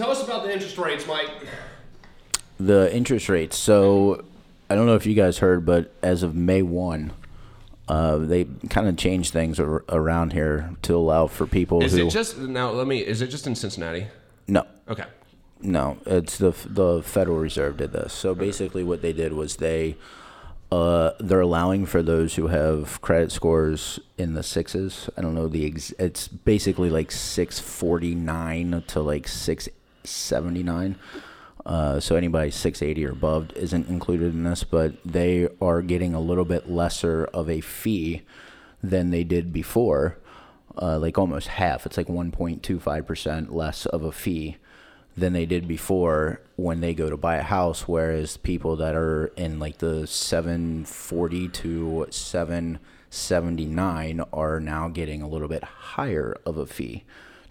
Tell us about the interest rates, Mike. The interest rates. So I don't know if you guys heard, but as of May 1, they kind of changed things around here to allow for people is who... Is it just... Now, let me... Is it just in Cincinnati? No. Okay. No, it's the Federal Reserve did this. So basically what they did was they're allowing for those who have credit scores in the sixes. I don't know it's basically like 649 to like 679. So anybody 680 or above isn't included in this, but they are getting a little bit lesser of a fee than they did before, like almost half. It's like 1.25% less of a fee than they did before when they go to buy a house, whereas people that are in like the 740 to 779 are now getting a little bit higher of a fee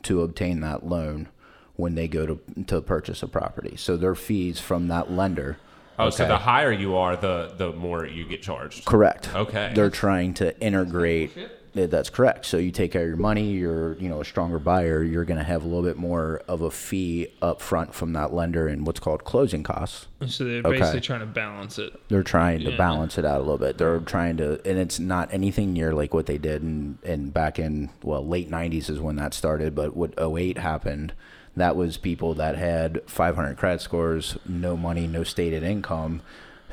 to obtain that loan when they go to purchase a property. So their fees from that lender. Oh, okay. So the higher you are, the more you get charged. Correct. Okay. They're trying to integrate. That's correct. So you take care of your money, you're a stronger buyer, you're going to have a little bit more of a fee up front from that lender in what's called closing costs. So they're basically trying to balance it. They're trying to balance it out a little bit. They're trying to, and it's not anything near like what they did in back in, late 90s is when that started, but what 2008 happened, that was people that had 500 credit scores, no money, no stated income,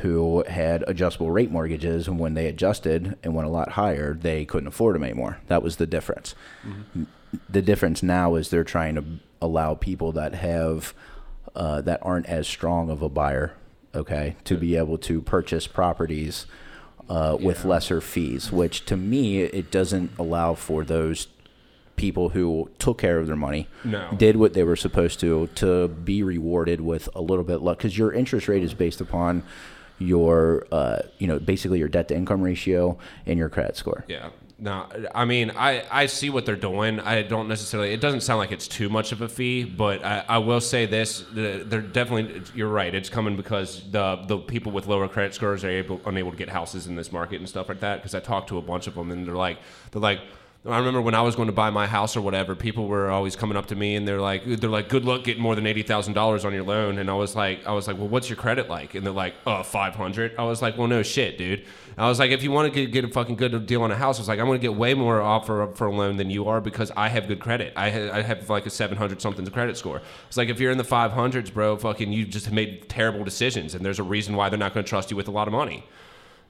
who had adjustable rate mortgages, and when they adjusted and went a lot higher, they couldn't afford them anymore. That was the difference. Mm-hmm. The difference now is they're trying to allow people that have that aren't as strong of a buyer, to be able to purchase properties with lesser fees, which to me, it doesn't allow for those people who took care of their money, did what they were supposed to be rewarded with a little bit luck, because your interest rate is based upon your basically your debt to income ratio and your credit score. I see what they're doing. I don't necessarily, it doesn't sound like it's too much of a fee, but I will say this, they're definitely, you're right, it's coming because the people with lower credit scores are unable to get houses in this market and stuff like that, because I talked to a bunch of them and they're like I remember when I was going to buy my house or whatever, people were always coming up to me and they're like, good luck getting more than $80,000 on your loan. And I was like, well, what's your credit like? And they're like, 500. I was like, well, no shit, dude. And I was like, if you want to get a fucking good deal on a house, I was like, I'm going to get way more offer for a loan than you are because I have good credit. I have like a 700 something credit score. It's like, if you're in the 500s, bro, fucking you just made terrible decisions. And there's a reason why they're not going to trust you with a lot of money.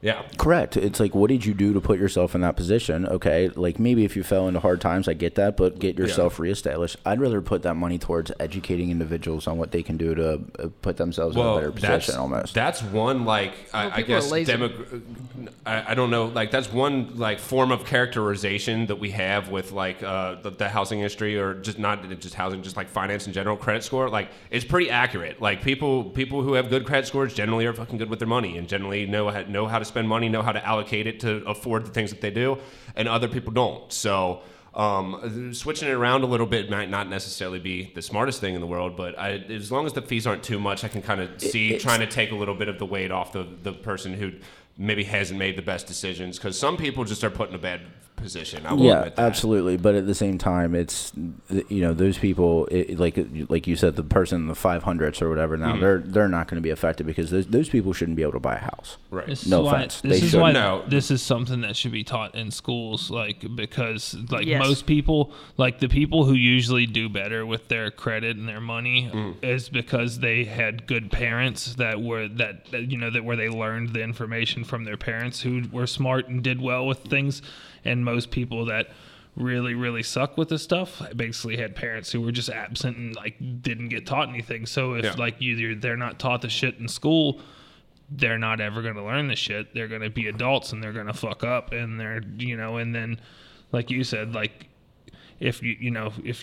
Yeah. Correct. It's like, what did you do to put yourself in that position? Okay. Like maybe if you fell into hard times, I get that, but get yourself reestablished. I'd rather put that money towards educating individuals on what they can do to put themselves in a better position almost. That's one, I guess, I don't know. Like that's one form of characterization that we have with the housing industry, or just not just housing, just like finance in general, credit score. Like it's pretty accurate. Like people who have good credit scores generally are fucking good with their money and generally know how to spend money, know how to allocate it to afford the things that they do, and other people don't. So switching it around a little bit might not necessarily be the smartest thing in the world, but as long as the fees aren't too much, I can kind of see trying to take a little bit of the weight off the person who maybe hasn't made the best decisions, because some people just are put in a bad position. I will admit that. Absolutely. But at the same time, it's, those people, like you said, the person in the 500s or whatever, now they're not going to be affected because those people shouldn't be able to buy a house. Right. No offense. This is something that should be taught in schools, because most people, the people who usually do better with their credit and their money is because they had good parents where they learned the information from their parents who were smart and did well with things. And most people that really, really suck with this stuff basically had parents who were just absent and didn't get taught anything. So if either they're not taught the shit in school, they're not ever going to learn the shit. They're going to be adults and they're going to fuck up. And they're and then like you said, if you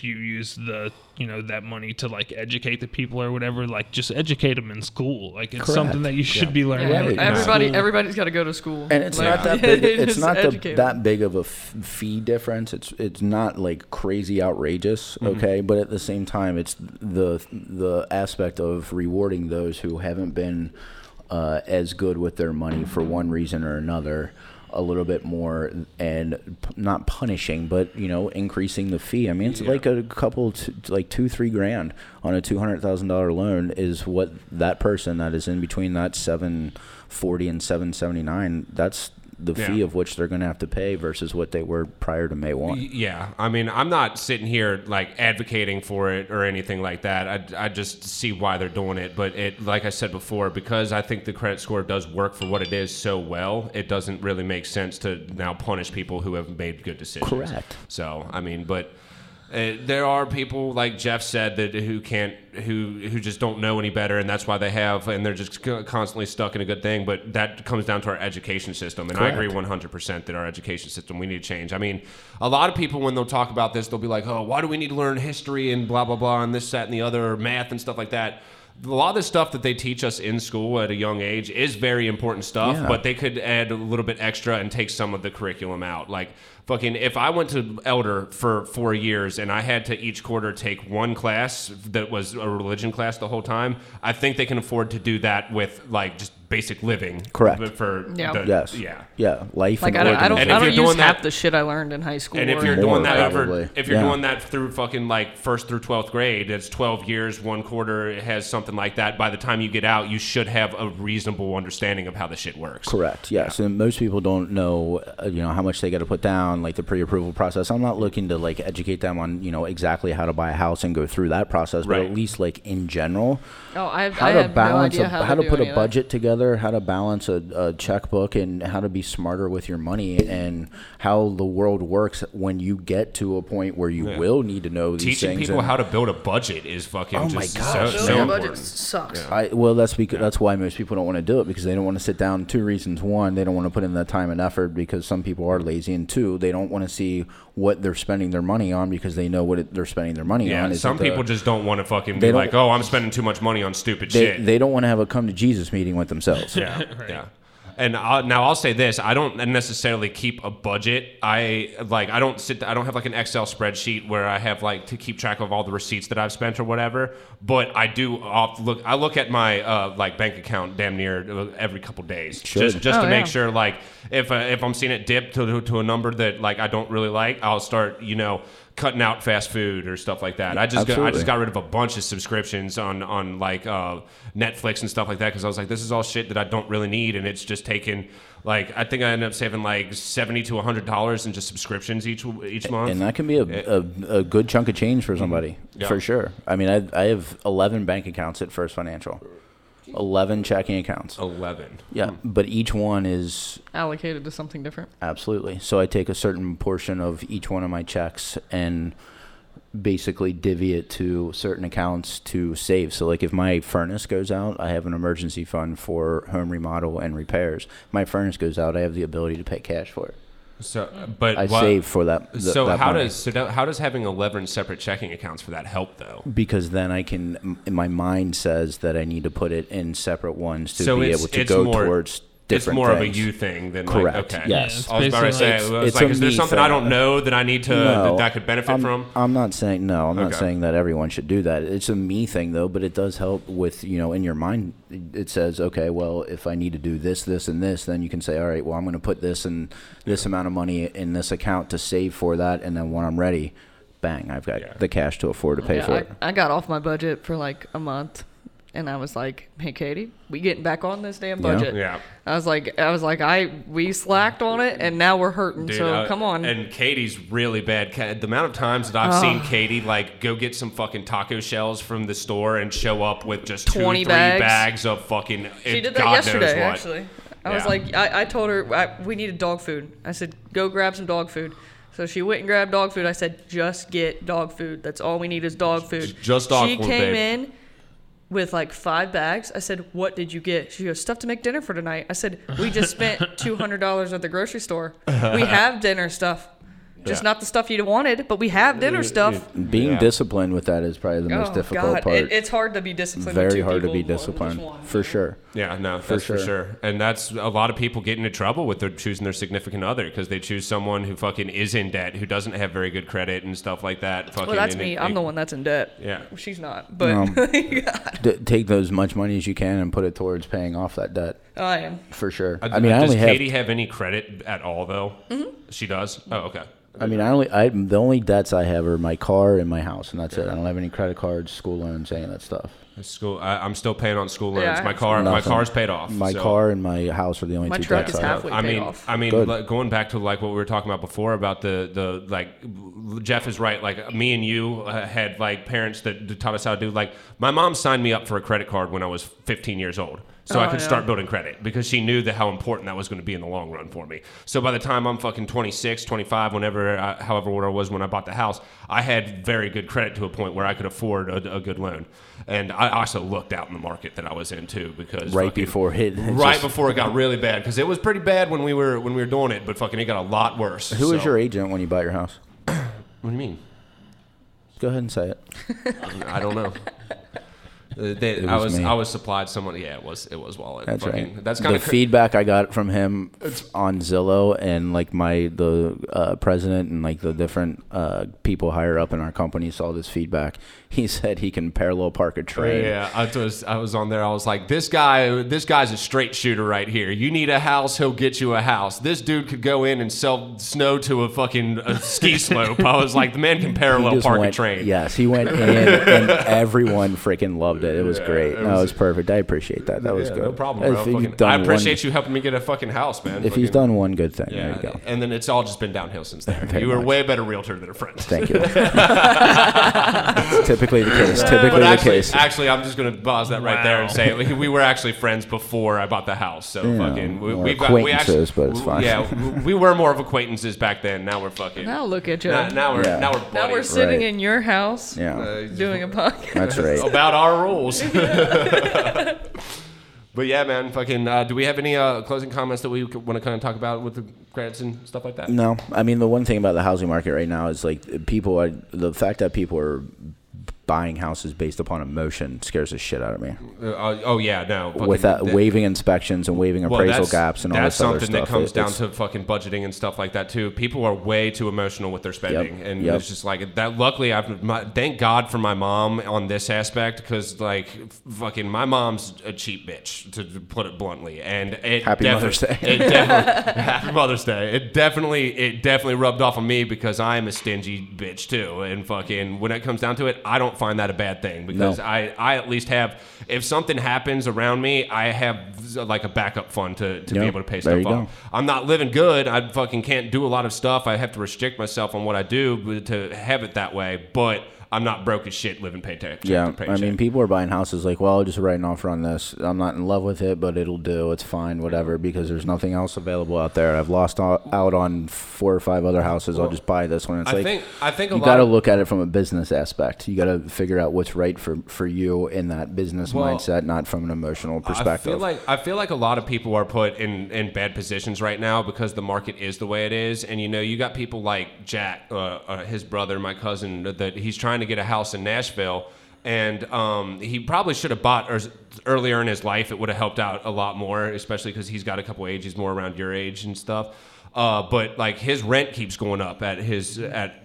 use the that money to educate the people or whatever, just educate them in school. It's Correct. Something that you should be learning. Everybody's got to go to school. And it's not that big. It's not that big of a fee difference. It's not crazy outrageous. Okay, but at the same time, it's the aspect of rewarding those who haven't been as good with their money for one reason or another. a little bit more and not punishing, but, you know, increasing the fee. I mean, it's like a couple, like $2,000-$3,000 on a $200,000 loan is what that person that is in between that $740 and $779, that's the fee of which they're going to have to pay versus what they were prior to May 1. Yeah. I mean, I'm not sitting here like advocating for it or anything like that. I just see why they're doing it. But it, like I said before, because I think the credit score does work for what it is so well, it doesn't really make sense to now punish people who have made good decisions. Correct. So, I mean, but there are people, like Jeff said, that who just don't know any better, and that's why they have, and they're just constantly stuck in a good thing. But that comes down to our education system, and correct. I agree 100% that our education system, we need to change. I mean, a lot of people, when they'll talk about this, they'll be like, oh, why do we need to learn history and blah, blah, blah, and this, that, and the other, math and stuff like that. A lot of the stuff that they teach us in school at a young age is very important stuff, but they could add a little bit extra and take some of the curriculum out. Like, fucking, if I went to Elder for 4 years and I had to each quarter take one class that was a religion class the whole time, I think they can afford to do that with, like, just basic living. Correct. For life. Like, and I don't use half the shit I learned in high school. And if you're doing that over, if you're doing that through fucking like 1st through 12th grade, it's 12 years. One quarter it has something like that. By the time you get out, you should have a reasonable understanding of how the shit works. Correct. Yes. Yeah. And most people don't know, you know, how much they got to put down, like the pre-approval process. I'm not looking to like educate them on, you know, exactly how to buy a house and go through that process, but at least like in general, how to put a budget together. How to balance a checkbook and how to be smarter with your money and how the world works when you get to a point where you will need to know these things. Teaching people how to build a budget is fucking so important. Budget sucks. Yeah. That's why most people don't want to do it, because they don't want to sit down. Two reasons. One, they don't want to put in the time and effort because some people are lazy. And two, they don't want to see what they're spending their money on because they know what they're spending their money on. Some people just don't want to fucking be like, oh, I'm spending too much money on stupid shit. They don't want to have a come to Jesus meeting with themselves. Yeah, right. Yeah. And now I'll say this: I don't necessarily keep a budget. I don't have like an Excel spreadsheet where I have like to keep track of all the receipts that I've spent or whatever. But I do I look at my like bank account damn near every couple days, just to make sure, like, if I'm seeing it dip to a number that like I don't really like, I'll start, you know, cutting out fast food or stuff like that. I just got rid of a bunch of subscriptions on like Netflix and stuff like that, because I was like, this is all shit that I don't really need, and it's just taken. Like, I think I ended up saving like $70 to $100 in just subscriptions each month. And that can be a good chunk of change for somebody, for sure. I mean, I have 11 bank accounts at First Financial. 11 checking accounts. 11. Yeah, but each one is allocated to something different. Absolutely. So I take a certain portion of each one of my checks and basically divvy it to certain accounts to save. So like if my furnace goes out, I have an emergency fund for home remodel and repairs. If my furnace goes out, I have the ability to pay cash for it. So, but I save for that. How does having 11 separate checking accounts for that help though? Because then I can. My mind says that I need to put it in separate ones to be able to go towards different. It's more things. Of a you thing than correct. Like, okay. Yes, I was about to say. It's like, is there something I don't know that I need to that I could benefit from? I'm not saying that everyone should do that. It's a me thing though, but it does help with, you know, in your mind. It says, okay, well, if I need to do this, this, and this, then you can say, all right, well, I'm going to put this and this amount of money in this account to save for that, and then when I'm ready, bang, I've got the cash to afford to pay for it. I got off my budget for like a month, and I was like, hey, Katie, we getting back on this damn budget. Yeah. I was like, we slacked on it, and now we're hurting. Dude, so come on. And Katie's really bad. The amount of times that I've seen Katie like go get some fucking taco shells from the store and show up with just 20 bags of fucking. She did that God yesterday. Actually, I was like, I told her we needed dog food. I said, go grab some dog food. So she went and grabbed dog food. I said, just get dog food. That's all we need is dog food. Just dog food. She came in with like 5 bags. I said, what did you get? She goes, stuff to make dinner for tonight. I said, we just spent $200 at the grocery store. We have dinner stuff. Just not the stuff you'd wanted, but we have dinner stuff. Being disciplined with that is probably the most difficult part. It's hard to be disciplined. Very hard to be disciplined, for sure. Yeah, no, for sure. And that's a lot of people get into trouble with choosing their significant other, because they choose someone who fucking is in debt, who doesn't have very good credit and stuff like that. Well, that's me. I'm the one that's in debt. Yeah, she's not. But take those much money as you can and put it towards paying off that debt. Oh, I am. For sure. I mean, does Katie have any credit at all, though? Mm-hmm. She does? Oh, okay. I mean, the only debts I have are my car and my house, and that's it. I don't have any credit cards, school loans, any of that stuff. I'm still paying on school loans. Yeah. My car's paid off. My car and my house are the only two debts I have. My truck is halfway paid off. I mean, going back to like what we were talking about before about the like, Jeff is right. Like me and you had like parents that taught us how to do. Like my mom signed me up for a credit card when I was 15 years old. So I could start building credit because she knew how important that was going to be in the long run for me. So by the time I'm fucking 26, 25, however old I was when I bought the house, I had very good credit to a point where I could afford a good loan. And I also looked out in the market that I was in too because before it got really bad because it was pretty bad when we were doing it, but fucking it got a lot worse. Who was your agent when you bought your house? What do you mean? Go ahead and say it. I don't know. I was supplied someone. Yeah, it was Wallet. That's fucking, right. That's kind of feedback I got from him on Zillow and like the president and like the different people higher up in our company saw this feedback. He said he can parallel park a train. Yeah, I was on there. I was like, this guy's a straight shooter right here. You need a house, he'll get you a house. This dude could go in and sell snow to a fucking ski slope. I was like, the man can parallel park a train. Yes, he went in and everyone freaking loved it. It was great. It was perfect. I appreciate that. That was good. No problem, bro. I appreciate you helping me get a fucking house, man. If he's done one good thing, there you go. And then it's all just been downhill since then. You were a way better realtor than a friend. Thank you. It's typically the case. Actually, I'm just going to pause that right there and say we were actually friends before I bought the house. So fucking, acquaintances, but it's fine. Yeah, we were more of acquaintances back then. Now we're fucking. Now look at you. Now we're sitting in your house. Doing a podcast. That's right. About our rules. But yeah, man, fucking. Do we have any closing comments that we want to kind of talk about with the credits and stuff like that? No, I mean the one thing about the housing market right now is like the fact that people are buying houses based upon emotion scares the shit out of me. Without waiving inspections and waiving appraisal gaps and all this other stuff. That's something that comes down to fucking budgeting and stuff like that too. People are way too emotional with their spending, and it's just like that. Luckily, thank God for my mom on this aspect because like fucking my mom's a cheap bitch to put it bluntly. And happy Mother's Day. It definitely rubbed off on me because I'm a stingy bitch too. And fucking when it comes down to it, I don't find that a bad thing because I at least have, if something happens around me, I have like a backup fund to be able to pay stuff off. I'm not living good. I fucking can't do a lot of stuff. I have to restrict myself on what I do to have it that way, but I'm not broke as shit living paycheck. Yeah, I mean, people are buying houses like, well, I'll just write an offer on this. I'm not in love with it, but it'll do. It's fine, whatever, because there's nothing else available out there. I've lost out on 4 or 5 other houses. I'll just buy this one. It's I think you got to look at it from a business aspect. You got to figure out what's right for you in that business mindset, not from an emotional perspective. I feel like a lot of people are put in bad positions right now because the market is the way it is. And, you know, you got people like Jack, his brother, my cousin, that he's trying to get a house in Nashville, and he probably should have bought earlier in his life. It would have helped out a lot more, especially because he's got a couple ages. He's more around your age and stuff. But like his rent keeps going up at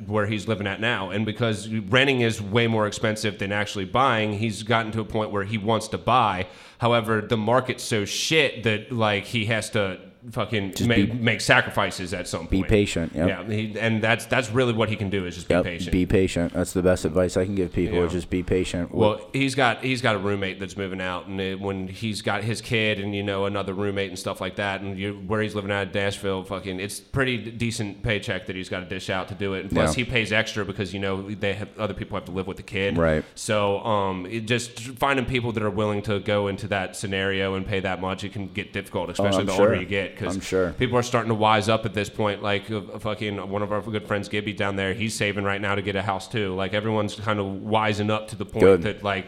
where he's living at now, and because renting is way more expensive than actually buying, he's gotten to a point where he wants to buy. However, the market's so shit that like he has to fucking make sacrifices at some point. Be patient. Yep. Yeah, and that's really what he can do is just be patient. Be patient. That's the best advice I can give people. Yeah. Is just be patient. Well, he's got a roommate that's moving out, and when he's got his kid and you know another roommate and stuff like that, and where he's living out of Nashville, fucking, it's pretty decent paycheck that he's got to dish out to do it. And plus, he pays extra because you know other people have to live with the kid. Right. So, just finding people that are willing to go into that scenario and pay that much, it can get difficult, especially the older you get. Because I'm sure people are starting to wise up at this point. Like fucking one of our good friends, Gibby, down there, he's saving right now to get a house too. Like everyone's kind of wising up to the point that like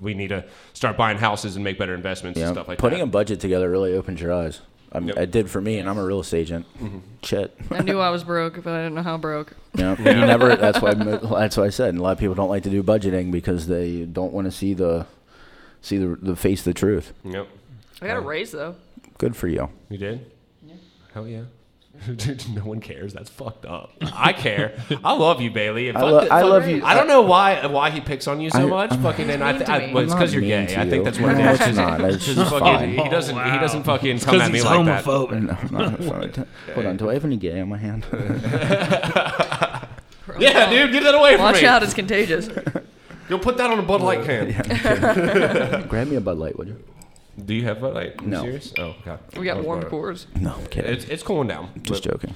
we need to start buying houses and make better investments and stuff like that. Putting a budget together really opens your eyes. It did for me, and I'm a real estate agent. Mm-hmm. Shit. I knew I was broke, but I didn't know how broke. Yeah. That's why I said. And a lot of people don't like to do budgeting because they don't want to see the face of the truth. Yep. I got a raise though. Good for you. You did? Yeah. Hell yeah. No one cares. That's fucked up. I care. I love you, Bailey. I love you. I don't know why he picks on you so much. It's because you're gay. I think that's what it is. He doesn't fucking come at me like that. Homophobic. Hold on. Do I have any gay on my hand? Yeah, dude, get that away from me. Watch out, it's contagious. You'll put that on a Bud Light can. Yeah, grab me a Bud Light, would you? Do you have Bud Light? No. Serious? Oh, God. We got warm pours. No, I'm kidding. It's cooling down. Just joking.